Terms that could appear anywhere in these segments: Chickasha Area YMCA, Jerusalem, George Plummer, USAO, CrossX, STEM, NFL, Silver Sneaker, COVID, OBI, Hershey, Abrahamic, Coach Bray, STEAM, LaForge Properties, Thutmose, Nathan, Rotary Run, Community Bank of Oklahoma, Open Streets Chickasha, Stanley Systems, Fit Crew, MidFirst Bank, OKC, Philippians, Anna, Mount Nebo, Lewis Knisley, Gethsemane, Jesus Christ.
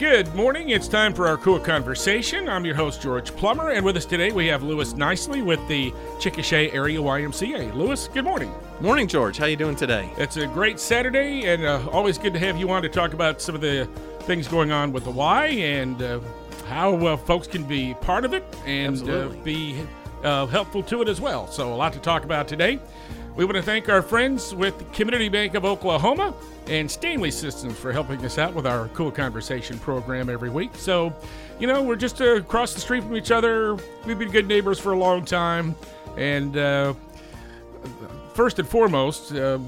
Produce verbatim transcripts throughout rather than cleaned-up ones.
Good morning. It's time for our cool conversation. I'm your host, George Plummer, and with us today we have Lewis Knisley with the Chickasha Area Y M C A. Lewis, good morning. Morning, George. How you doing today? It's a great Saturday, and uh, always good to have you on to talk about some of the things going on with the Y and uh, how uh, folks can be part of it and uh, be uh, helpful to it as well. So a lot to talk about today. We want to thank our friends with Community Bank of Oklahoma and Stanley Systems for helping us out with our Cool Conversation program every week. So, you know, we're just uh, across the street from each other. We've been good neighbors for a long time. And uh, first and foremost, uh,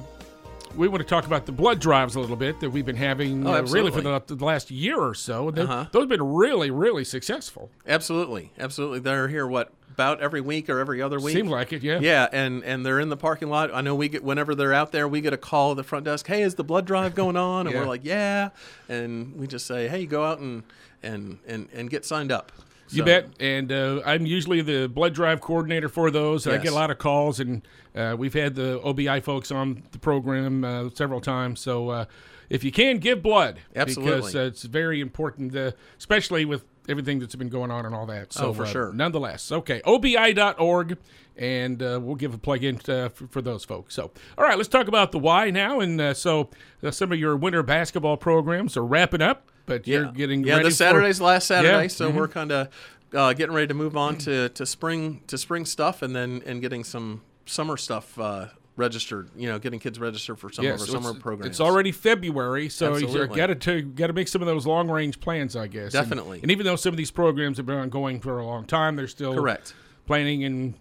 we want to talk about the blood drives a little bit that we've been having oh, uh, really for the, the last year or so. And uh-huh. Those have been really, really successful. Absolutely. Absolutely. They're here, what? about every week or every other week. Seems like it, yeah. Yeah, and, and they're in the parking lot. I know we get whenever they're out there, we get a call at the front desk, hey, is the blood drive going on? And yeah. We're like, yeah. And we just say, hey, go out and and, and, and get signed up. So. You bet. And uh, I'm usually the blood drive coordinator for those. Yes. I get a lot of calls, and uh, we've had the O B I folks on the program uh, several times. So uh, if you can, give blood. Absolutely. Because uh, it's very important, uh, especially with everything that's been going on and all that. So, oh, for uh, sure. Nonetheless, okay, O B I dot org, and uh, we'll give a plug-in uh, for, for those folks. So, all right, let's talk about the Y now. And uh, so uh, some of your winter basketball programs are wrapping up, but yeah. you're getting yeah, ready. Yeah, this for... Saturday's last Saturday, yeah. so mm-hmm. we're kind of uh, getting ready to move on to, to spring to spring stuff and then and getting some summer stuff uh registered, you know, getting kids registered for some yeah, of our so summer it's, programs. It's already February, so you got to got to make some of those long-range plans, I guess. Definitely. And, and even though some of these programs have been ongoing for a long time, they're still correct planning and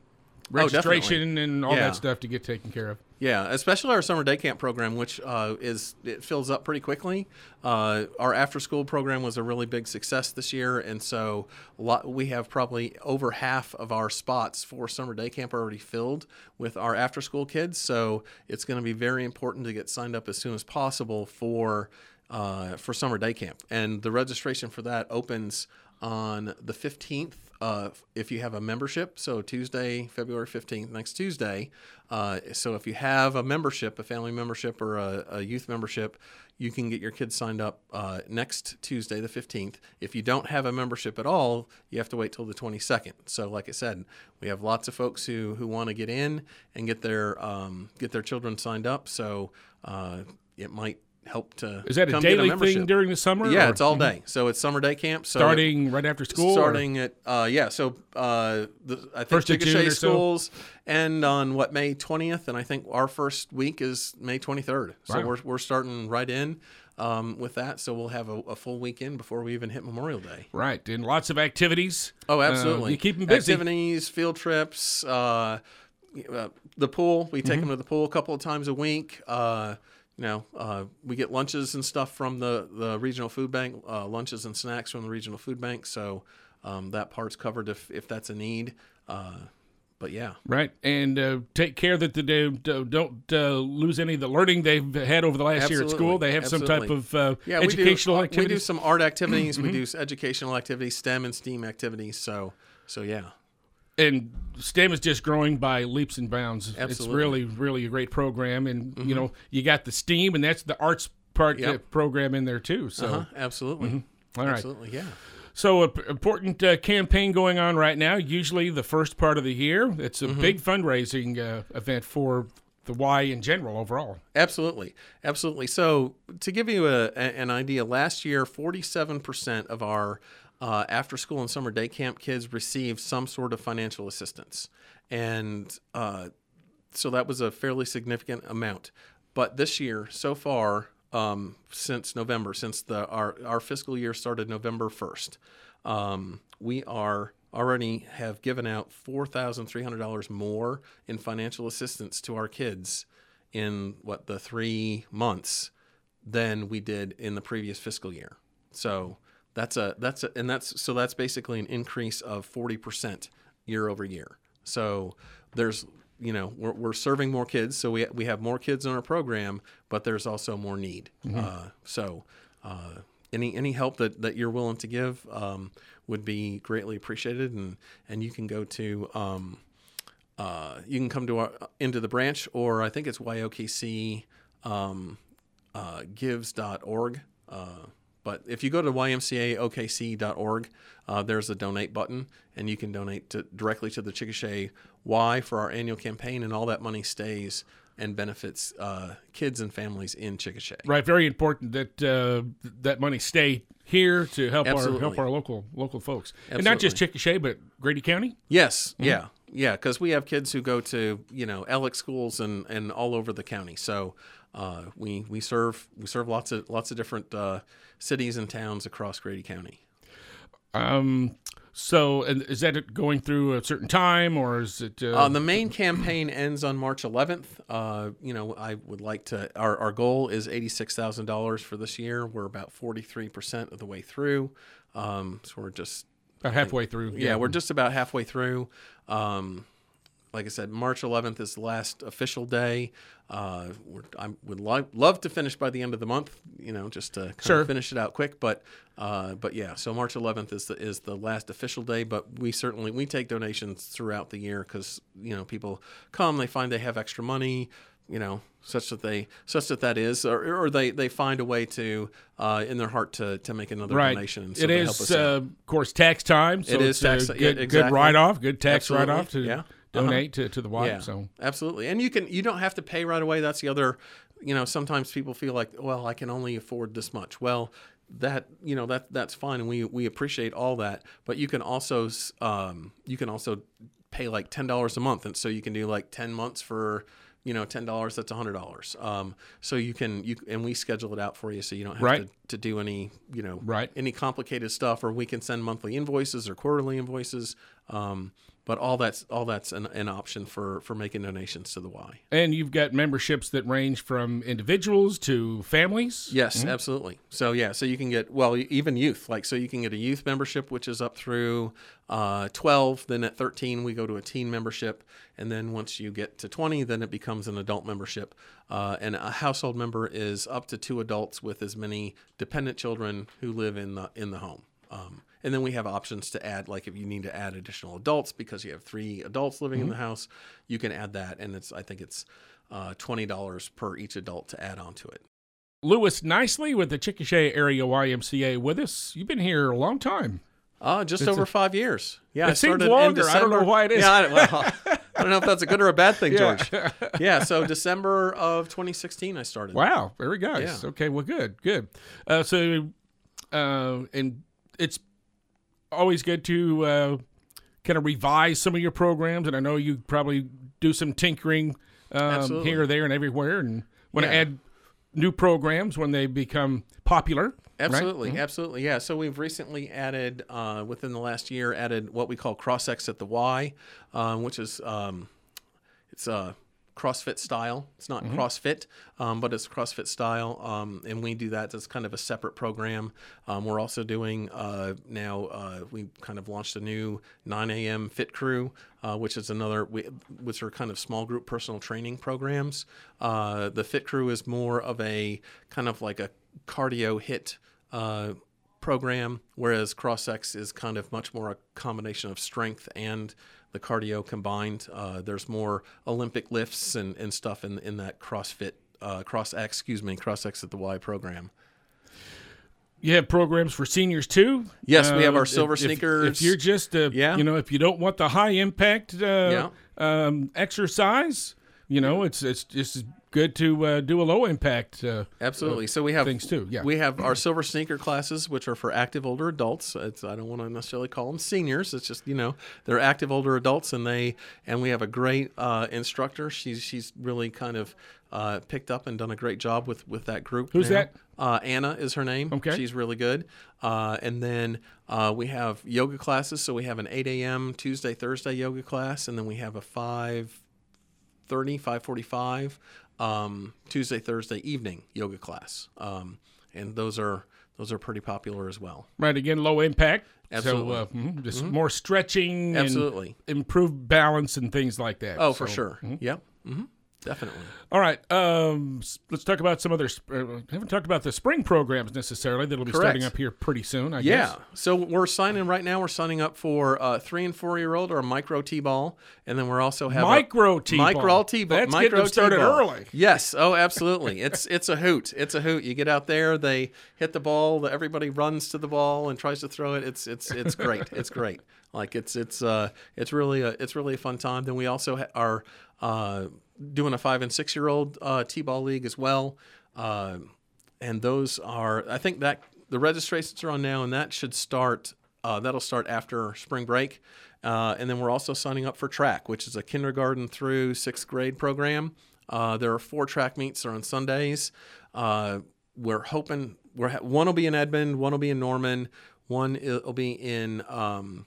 registration oh, and all yeah. that stuff to get taken care of. Yeah, especially our summer day camp program, which uh, is it fills up pretty quickly. Uh, our after-school program was a really big success this year, and so a lot, we have probably over half of our spots for summer day camp already filled with our after-school kids, so it's going to be very important to get signed up as soon as possible for uh, for summer day camp. And the registration for that opens on the fifteenth. Uh, if you have a membership, so Tuesday, February fifteenth, next Tuesday. Uh, so if you have a membership, a family membership or a, a youth membership, you can get your kids signed up uh, next Tuesday, the fifteenth. If you don't have a membership at all, you have to wait till the twenty-second. So like I said, we have lots of folks who, who want to get in and get their um, get their children signed up. So uh, it might help to is that a daily a thing during the summer yeah or? It's all day, so it's summer day camp, so starting it, right after school starting or? at uh yeah so uh the, I think Chickasha schools so. end on what May twentieth, and I think our first week is May twenty-third. Wow. So we're we're starting right in um with that, so we'll have a, a full weekend before we even hit Memorial Day, right? And lots of activities. Oh, absolutely. Uh, you keep them busy. Activities, field trips, uh, uh the pool. We take mm-hmm. them to the pool a couple of times a week. uh You know, uh, we get lunches and stuff from the, the regional food bank, uh, lunches and snacks from the regional food bank. So um, that part's covered if, if that's a need. Uh, but, yeah. Right. And uh, take care that they don't uh, lose any of the learning they've had over the last Absolutely. year at school. They have Absolutely. some type of uh, yeah, educational we do, activities. We do some art activities. Mm-hmm. We do educational activities, STEM and STEAM activities. So, so yeah. And STEM is just growing by leaps and bounds. Absolutely. It's really, really a great program. And, mm-hmm. you know, you got the STEAM, and that's the arts part yep. the program in there, too. So uh-huh. Absolutely. Mm-hmm. All right. Absolutely, yeah. So an important uh, campaign going on right now, usually the first part of the year. It's a mm-hmm. big fundraising uh, event for the Y in general overall. Absolutely. Absolutely. So to give you a, an idea, last year, forty-seven percent of our Uh, after school and summer day camp kids received some sort of financial assistance. And uh, so that was a fairly significant amount. But this year, so far, um, since November, since the our, our fiscal year started November first, um, we are already have given out four thousand three hundred dollars more in financial assistance to our kids in, what, the three months than we did in the previous fiscal year. So... That's a that's a, and that's so that's basically an increase of forty percent year over year. So there's you know we're we're serving more kids, so we we have more kids in our program, but there's also more need. Mm-hmm. Uh, so uh, any any help that, that you're willing to give um, would be greatly appreciated, and and you can go to um, uh, you can come to our into the branch, or I think it's Y O K C um, uh, gives dot org. Uh, But if you go to Y M C A O K C dot org, uh, there's a donate button, and you can donate to, directly to the Chickasha Y for our annual campaign, and all that money stays and benefits uh, kids and families in Chickasha. Right, very important that uh, that money stay here to help Absolutely. our help our local local folks, Absolutely. and not just Chickasha, but Grady County. Yes, mm-hmm. yeah, yeah, because we have kids who go to you know Alec schools and, and all over the county. So. Uh, we we serve we serve lots of lots of different uh, cities and towns across Grady County. Um, so and is that going through a certain time, or is it? Uh... Uh, the main campaign ends on March eleventh. Uh, you know, I would like to. Our our goal is eighty-six thousand dollars for this year. We're about forty-three percent of the way through. Um, so we're just about halfway think, through. Yeah, yeah, we're just about halfway through. Um, Like I said, March eleventh is the last official day. Uh, we're, I would lo- love to finish by the end of the month, you know, just to kind sure. of finish it out quick. But, uh, but yeah, so March eleventh is the is the last official day. But we certainly we take donations throughout the year because you know people come, they find they have extra money, you know, such that they such that that is, or, or they, they find a way to uh, in their heart to, to make another right. donation. So it is, help us uh, of course, tax time. So it is tax. Good, yeah, exactly. good write off. Good tax write off to. Yeah. Donate uh-huh. to, to the Y M C A. Yeah, so. Absolutely. And you can you don't have to pay right away. That's the other, you know, sometimes people feel like, well, I can only afford this much. Well, that, you know, that that's fine. And we, we appreciate all that. But you can also um, you can also pay like ten dollars a month. And so you can do like ten months for, you know, ten dollars. That's one hundred dollars. Um, so you can, you and we schedule it out for you so you don't have right. to, to do any, you know, right. any complicated stuff. Or we can send monthly invoices or quarterly invoices. Um But all that's all that's an, an option for, for making donations to the Y. And you've got memberships that range from individuals to families? Yes, mm-hmm. absolutely. So, yeah, so you can get, well, even youth. Like, so you can get a youth membership, which is up through uh, twelve. Then at thirteen, we go to a teen membership. And then once you get to twenty, then it becomes an adult membership. Uh, and a household member is up to two adults with as many dependent children who live in the in the home. Um And then we have options to add, like if you need to add additional adults because you have three adults living mm-hmm. in the house, you can add that. And it's I think it's uh, twenty dollars per each adult to add on to it. Lewis Knisley with the Chickasha Area Y M C A with us. You've been here a long time. Uh, just it's over a, five years. Yeah, it I seems longer. I don't know why it is. Yeah, I, don't, well, I don't know if that's a good or a bad thing, yeah. George. Yeah, so December of twenty sixteen I started. Wow, very good. Yeah. Okay, well, good, good. Uh, so, uh, and it's... always good to uh, kind of revise some of your programs, and I know you probably do some tinkering um, here, there, and everywhere, and want yeah. to add new programs when they become popular. Absolutely, right? mm-hmm. absolutely, yeah. So we've recently added, uh, within the last year, added what we call CrossX at the Y, um, which is um, it's a uh, CrossFit style. It's not mm-hmm. CrossFit, um, but it's CrossFit style, um, and we do that as kind of a separate program. Um, we're also doing uh, now. Uh, we kind of launched a new nine a.m. Fit Crew, uh, which is another, we, which are kind of small group personal training programs. Uh, the Fit Crew is more of a kind of like a cardio hit uh, program, whereas CrossX is kind of much more a combination of strength and the cardio combined. Uh, there's more Olympic lifts and, and stuff in in that CrossFit, uh, CrossX, excuse me, CrossX at the Y program. You have programs for seniors too. Yes, uh, we have our Silver if, Sneakers. If, if you're just, a, yeah. you know, if you don't want the high impact uh, yeah. um, exercise, you know, yeah. it's it's just. Good to uh, do a low impact. Uh, Absolutely. So we have things too. Yeah, we have our Silver Sneaker classes, which are for active older adults. It's, I don't want to necessarily call them seniors. It's just you know they're active older adults, and they and we have a great uh, instructor. She's she's really kind of uh, picked up and done a great job with, with that group. Who's now. that? Uh, Anna is her name. Okay, she's really good. Uh, and then uh, we have yoga classes. So we have an eight a.m. Tuesday Thursday yoga class, and then we have a five thirty, five forty-five. Um, Tuesday, Thursday evening yoga class, um, and those are those are pretty popular as well. Right, again, low impact, absolutely. So uh, mm-hmm, just mm-hmm. more stretching, absolutely, and improved balance and things like that. Oh, so, for sure. Mm-hmm. Yep. Mm-hmm. Definitely. All right. Um, let's talk about some other. Uh, haven't talked about the spring programs necessarily. That'll be Correct. starting up here pretty soon, I yeah. guess. Yeah. So we're signing right now. We're signing up for a three and four year old or a micro t-ball, and then we're also having micro t-ball. Micro t-ball. That's micro getting them started t-ball. early. Yes. Oh, absolutely. It's it's a hoot. It's a hoot. You get out there, they hit the ball. Everybody runs to the ball and tries to throw it. It's it's it's great. It's great. Like it's it's uh it's really a it's really a fun time. Then we also ha- are. Uh, doing a five and six year old uh, t-ball league as well, uh, and those are I think that the registrations are on now, and that should start uh, that'll start after spring break, uh, and then we're also signing up for track, which is a kindergarten through sixth grade program. Uh, there are four track meets are on Sundays. Uh, we're hoping we're ha- one will be in Edmond, one will be in Norman, one will be in. Um,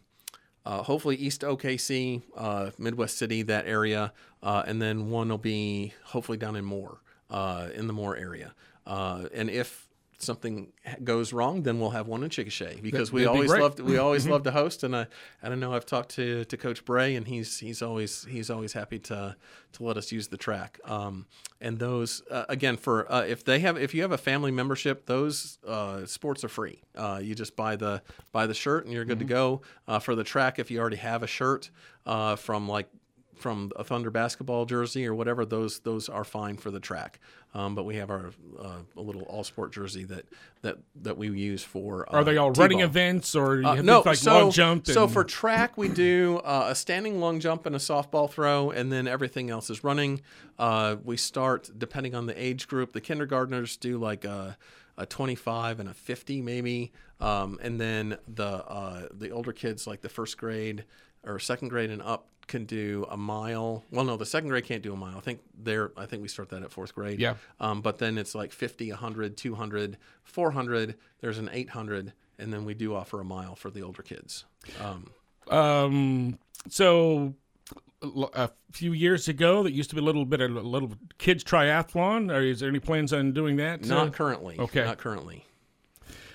Uh, hopefully East O K C, uh, Midwest City, that area, uh, and then one will be hopefully down in Moore, uh, in the Moore area. Uh, and if something goes wrong, then we'll have one in Chickasha because that, we always be love to, we always love to host. And I, I don't know, I've talked to, to Coach Bray, and he's he's always he's always happy to to let us use the track. Um, and those uh, again for uh, if they have if you have a family membership, those uh, sports are free. Uh, you just buy the buy the shirt and you're good mm-hmm. to go. Uh, for the track, if you already have a shirt uh, from like from a Thunder basketball jersey or whatever, those those are fine for the track. Um, but we have our uh, a little all-sport jersey that that that we use for uh, Are they all t-ball. running events or you uh, have no, like so, long jump? And... So for track, we do uh, a standing long jump and a softball throw, and then everything else is running. Uh, we start, depending on the age group, the kindergartners do like a, a twenty-five and a fifty maybe, um, and then the uh, the older kids like the first grade or second grade and up can do a mile. Well, no, the second grade can't do a mile. I think they're, I think we start that at fourth grade. Yeah. Um, but then it's like fifty, one hundred, two hundred, four hundred. There's an eight hundred, and then we do offer a mile for the older kids. Um, um so a few years ago, that used to be a little bit of a little kids triathlon. Or is there any plans on doing that? Not uh, currently. Okay. Not currently.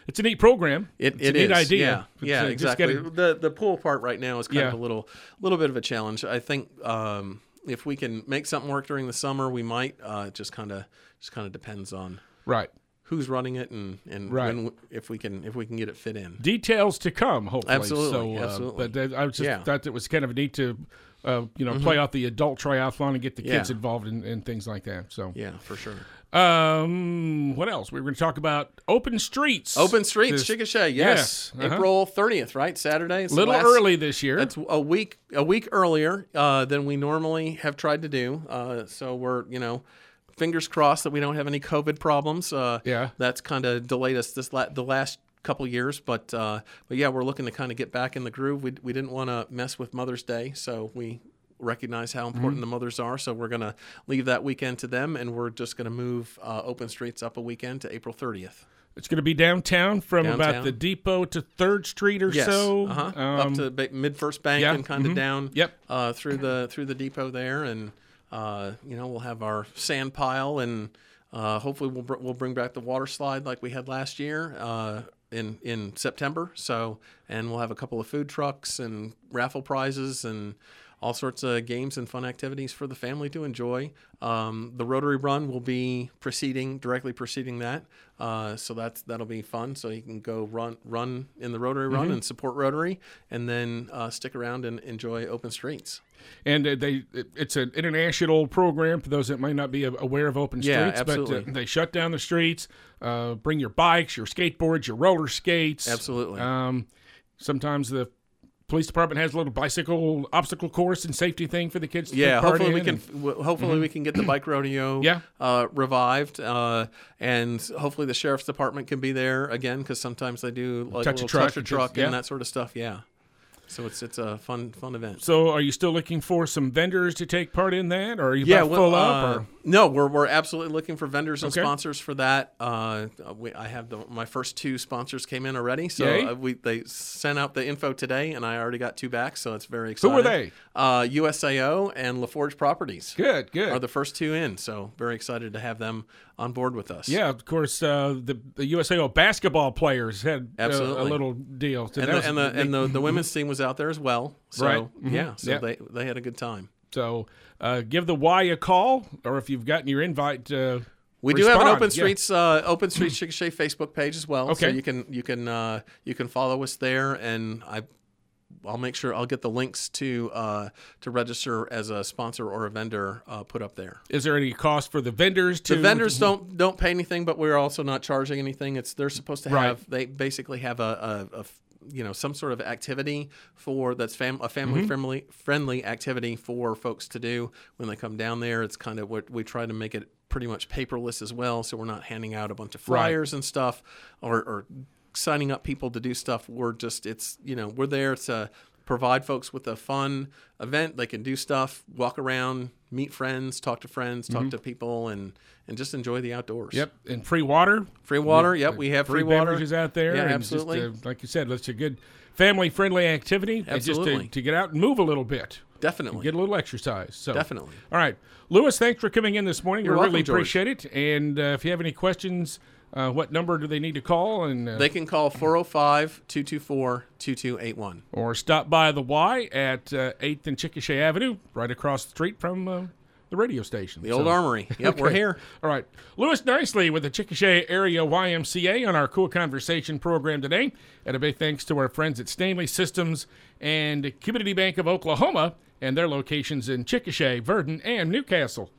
It's a neat program. It, it's it a neat is. idea. Yeah, yeah, exactly. Gotta... The the pool part right now is kind yeah. of a little little bit of a challenge. I think um, if we can make something work during the summer, we might. Uh, it just kind of just kind of depends on right who's running it and and right. when, if we can if we can get it fit in. Details to come, hopefully. Absolutely, so, uh, absolutely. But I just yeah. thought it was kind of neat to uh, you know mm-hmm. play out the adult triathlon and get the kids yeah. involved in, in things like that. So yeah, for sure. Um, what else? We were going to talk about Open Streets. Open Streets, this, Chickasha, yes. yes. Uh-huh. April thirtieth, right? Saturday. It's a little last, early this year. It's a week a week earlier uh, than we normally have tried to do. Uh, so we're, you know, fingers crossed that we don't have any COVID problems. Uh, yeah. That's kind of delayed us this la- the last couple years, but uh, but yeah, we're looking to kind of get back in the groove. We we didn't want to mess with Mother's Day, so we... recognize how important mm-hmm. the mothers are, so we're going to leave that weekend to them, and we're just going to move uh, Open Streets up a weekend to April thirtieth. It's going to be downtown from downtown. about the depot to third Street or yes. so. Uh-huh. Um, up to MidFirst Bank yeah. and kind of mm-hmm. down yep. uh, through the through the depot there, and uh, you know, we'll have our sand pile, and uh, hopefully we'll, br- we'll bring back the water slide like we had last year uh, in, in September, so, and we'll have a couple of food trucks and raffle prizes and all sorts of games and fun activities for the family to enjoy. Um, the Rotary Run will be preceding, directly preceding that. Uh, so that's that'll be fun. So you can go run run in the Rotary Run mm-hmm. and support Rotary, and then uh, stick around and enjoy Open Streets. And uh, they it's an international program for those that might not be aware of Open Streets. Yeah, absolutely. But uh, they shut down the streets, uh, bring your bikes, your skateboards, your roller skates. Absolutely. Um, sometimes the police department has a little bicycle obstacle course and safety thing for the kids to yeah hopefully in we can and, w- hopefully mm-hmm. we can get the bike rodeo yeah. uh revived uh and hopefully the sheriff's department can be there again, because sometimes they do like touch a truck, touch a truck yeah. and that sort of stuff. Yeah, so it's it's a fun fun event. So are you still looking for some vendors to take part in that, or are you yeah, about well, full uh, up or? No, we're we're absolutely looking for vendors and okay. sponsors for that. Uh, we, I have the, my first two sponsors came in already, so uh, we they sent out the info today, and I already got two back, so it's very exciting. Who are they? Uh, U S A O and LaForge Properties. Good, good. Are the first two in, so very excited to have them on board with us. Yeah, of course. Uh, the, the U S A O basketball players had absolutely. A, a little deal, so and, the, and the and the, the women's team was out there as well. So, right. Mm-hmm. Yeah, so yeah. they they had a good time. So uh, give the Y a call, or if you've gotten your invite, uh, we respond. do have an Open Streets yeah. uh, Open Streets Chickasha Facebook page as well. Okay. So you can you can uh, you can follow us there, and I. I'll make sure I'll get the links to uh, to register as a sponsor or a vendor uh, put up there. Is there any cost for the vendors? To... The vendors don't don't pay anything, but we're also not charging anything. It's they're supposed to have right. they basically have a, a, a you know some sort of activity for that's fam a family mm-hmm. friendly friendly activity for folks to do when they come down there. It's kind of what we try to make it pretty much paperless as well, so we're not handing out a bunch of flyers right. and stuff or. or signing up people to do stuff. We're just it's you know we're there to provide folks with a fun event. They can do stuff, walk around, meet friends, talk to friends, talk mm-hmm. to people, and and just enjoy the outdoors. Yep. And free water free water yep, yep. we have free, free water beverages out there. Yeah, absolutely. Just, uh, like you said, it's a good family friendly activity. Absolutely. Just to, to get out and move a little bit. Definitely. Get a little exercise. So. Definitely. All right, Lewis, thanks for coming in this morning. You're we welcome, really appreciate George. It and uh, if you have any questions, Uh, what number do they need to call? And uh, they can call four oh five, two two four, two two eight one. Or stop by the Y at uh, eighth and Chickasha Avenue, right across the street from uh, the radio station. The so. Old Armory. Yep, okay. We're here. All right. Lewis Knisley with the Chickasha Area Y M C A on our Cool Conversation program today. And a big thanks to our friends at Stanley Systems and Community Bank of Oklahoma and their locations in Chickasha, Verdon, and Newcastle.